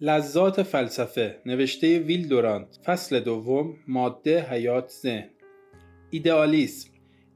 لذات فلسفه، نوشته ویل دورانت، فصل دوم، ماده، حیات، ذهن. ایدئالیسم.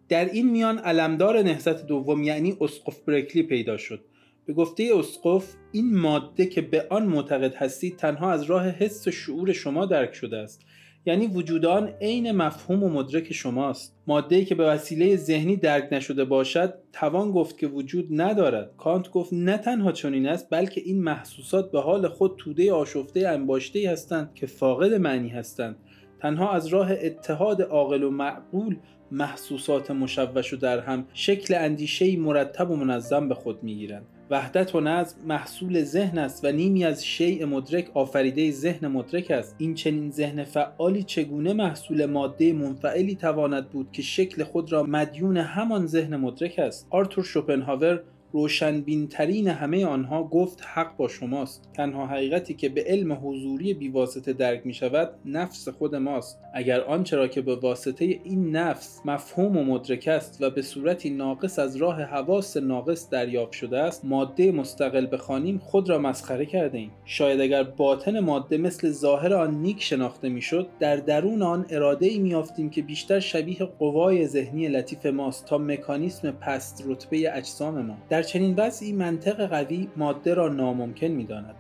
در این میان علمدار نهضت دوم یعنی اسقف برکلی پیدا شد. به گفته اسقف این ماده که به آن معتقد هستید تنها از راه حس و شعور شما درک شده است، یعنی وجود آن عین مفهوم و مدرک شماست. ماده‌ای که به وسیله ذهنی درک نشده باشد توان گفت که وجود ندارد. کانت گفت نه تنها چنین است بلکه این محسوسات به حال خود توده آشفته انباشته‌ای هستند که فاقد معنی هستند. تنها از راه اتحاد عاقل و معقول محسوسات مشوش و در هم شکل اندیشه‌ای مرتب و منظم به خود می‌گیرند. وحدت و نظم محصول ذهن است و نیمی از شیء مدرک آفریده ذهن مدرک است. این چنین ذهن فعالی چگونه محصول ماده منفعلی تواند بود که شکل خود را مدیون همان ذهن مدرک است؟ آرتور شوپنهاور، روشنبینترین همه آنها، گفت حق با شماست. تنها حقیقتی که به علم حضوری بیواسطه درک می شود نفس خود ماست. اگر آنچه را که به واسطه این نفس مفهوم و مدرک است و به صورتی ناقص از راه حواس ناقص دریافت شده است ماده مستقل بخوانیم خود را مسخره کرده ایم. شاید اگر باطن ماده مثل ظاهر آن نیک شناخته می شد در درون آن اراده ای می یافتیم که بیشتر شبیه قوای ذهنی لطیف ماست تا مکانیسم پست رتبه اجسام ما. در چنین وضعی منطق قوی ماده را ناممکن می داند.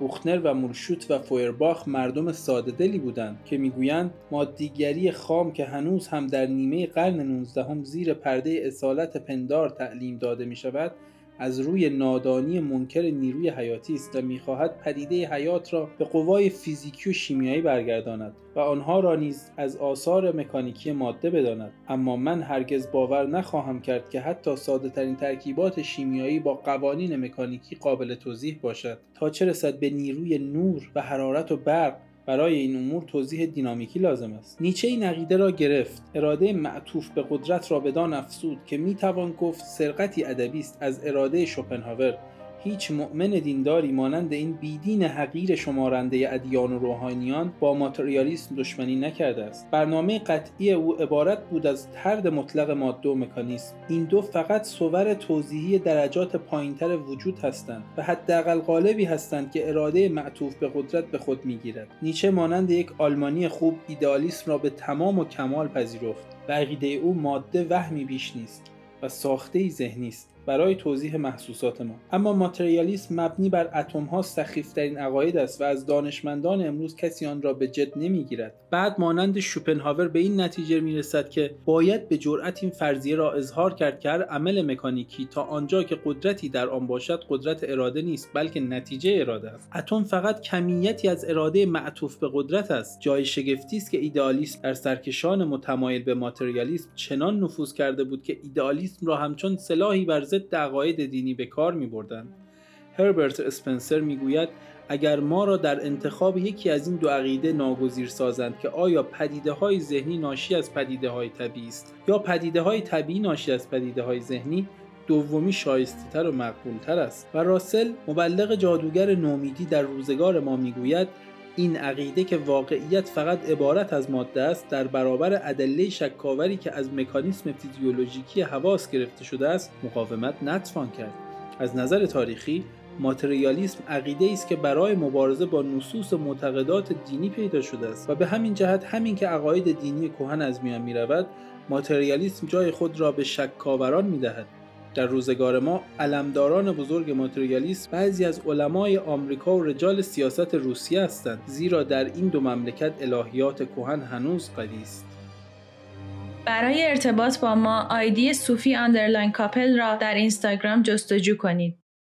بوخنر و مولشوت و فویرباخ مردم ساده دلی بودند که میگویند مادیگری خام که هنوز هم در نیمه قرن 19 هم زیر پرده اصالت پندار تعلیم داده می شود از روی نادانی منکر نیروی حیاتی است و میخواهد پدیده حیات را به قوای فیزیکی و شیمیایی برگرداند و آنها را نیز از آثار مکانیکی ماده بداند. اما من هرگز باور نخواهم کرد که حتی ساده ترین ترکیبات شیمیایی با قوانین مکانیکی قابل توضیح باشد تا چه رسد به نیروی نور و حرارت و برق. برای این امور توضیح دینامیکی لازم است. نیچه این عقیده را گرفت. اراده معطوف به قدرت را بدان افسود که میتوان گفت سرقتی ادبی است از اراده شوپنهاور. هیچ مؤمن دینداری مانند این بیدین حقیر شمارنده ادیان و روحانیان با ماتریالیسم دشمنی نکرده است. برنامه قطعی او عبارت بود از طرد مطلق ماده و مکانیسم. این دو فقط صور توضیحی درجات پایینتر وجود هستند و حداقل قالبی هستند که اراده معطوف به قدرت به خود میگیرد. نیچه مانند یک آلمانی خوب ایدئالیسم را به تمام و کمال پذیرفت. عقیده او ماده وهمی بیش نیست و ساخته‌ای ذهنی است برای توضیح محسوسات ما. اما ماتریالیسم مبنی بر اتم‌ها سخیفترین عقاید است و از دانشمندان امروز کسی آن را به جد نمی‌گیرد. بعد مانند شوپنهاور به این نتیجه می‌رسد که باید به جرأت این فرضیه را اظهار کرد که هر عمل مکانیکی تا آنجا که قدرتی در آن باشد قدرت اراده نیست بلکه نتیجه اراده است. اتم فقط کمیتی از اراده معطوف به قدرت است. جای شگفتی است که ایدئالیسم در سرکشان متمایل به ماتریالیسم چنان نفوذ کرده بود که ایدئالیسم را همچون سلاحی بر ضد عقاید دینی به کار می‌بردند. هربرت اسپنسر می‌گوید اگر ما را در انتخاب یکی از این دو عقیده ناگزیر سازند که آیا پدیده‌های ذهنی ناشی از پدیده‌های طبیعی است یا پدیده‌های طبیعی ناشی از پدیده‌های ذهنی، دومی شایسته‌تر و مقبول‌تر است. و راسل، مبلغ جادوگر نومیدی، در روزگار ما می‌گوید این عقیده که واقعیت فقط عبارت از ماده است در برابر ادله شکاوری که از مکانیسم فیزیولوژیکی حواس گرفته شده است مقاومت نتوان کرد. از نظر تاریخی ماتریالیسم عقیده‌ای است که برای مبارزه با نصوص معتقدات دینی پیدا شده است و به همین جهت همین که عقاید دینی کهن از میان می‌رود ماتریالیسم جای خود را به شکاوران می‌دهد. در روزگار ما علمداران بزرگ ماتریالیسم بعضی از علمای آمریکا و رجال سیاست روسیه هستند، زیرا در این دو مملکت الهیات کهن هنوز قوی است. برای ارتباط با ما آیدی سوفی آندرلاین کاپل را در اینستاگرام جستجو کنید.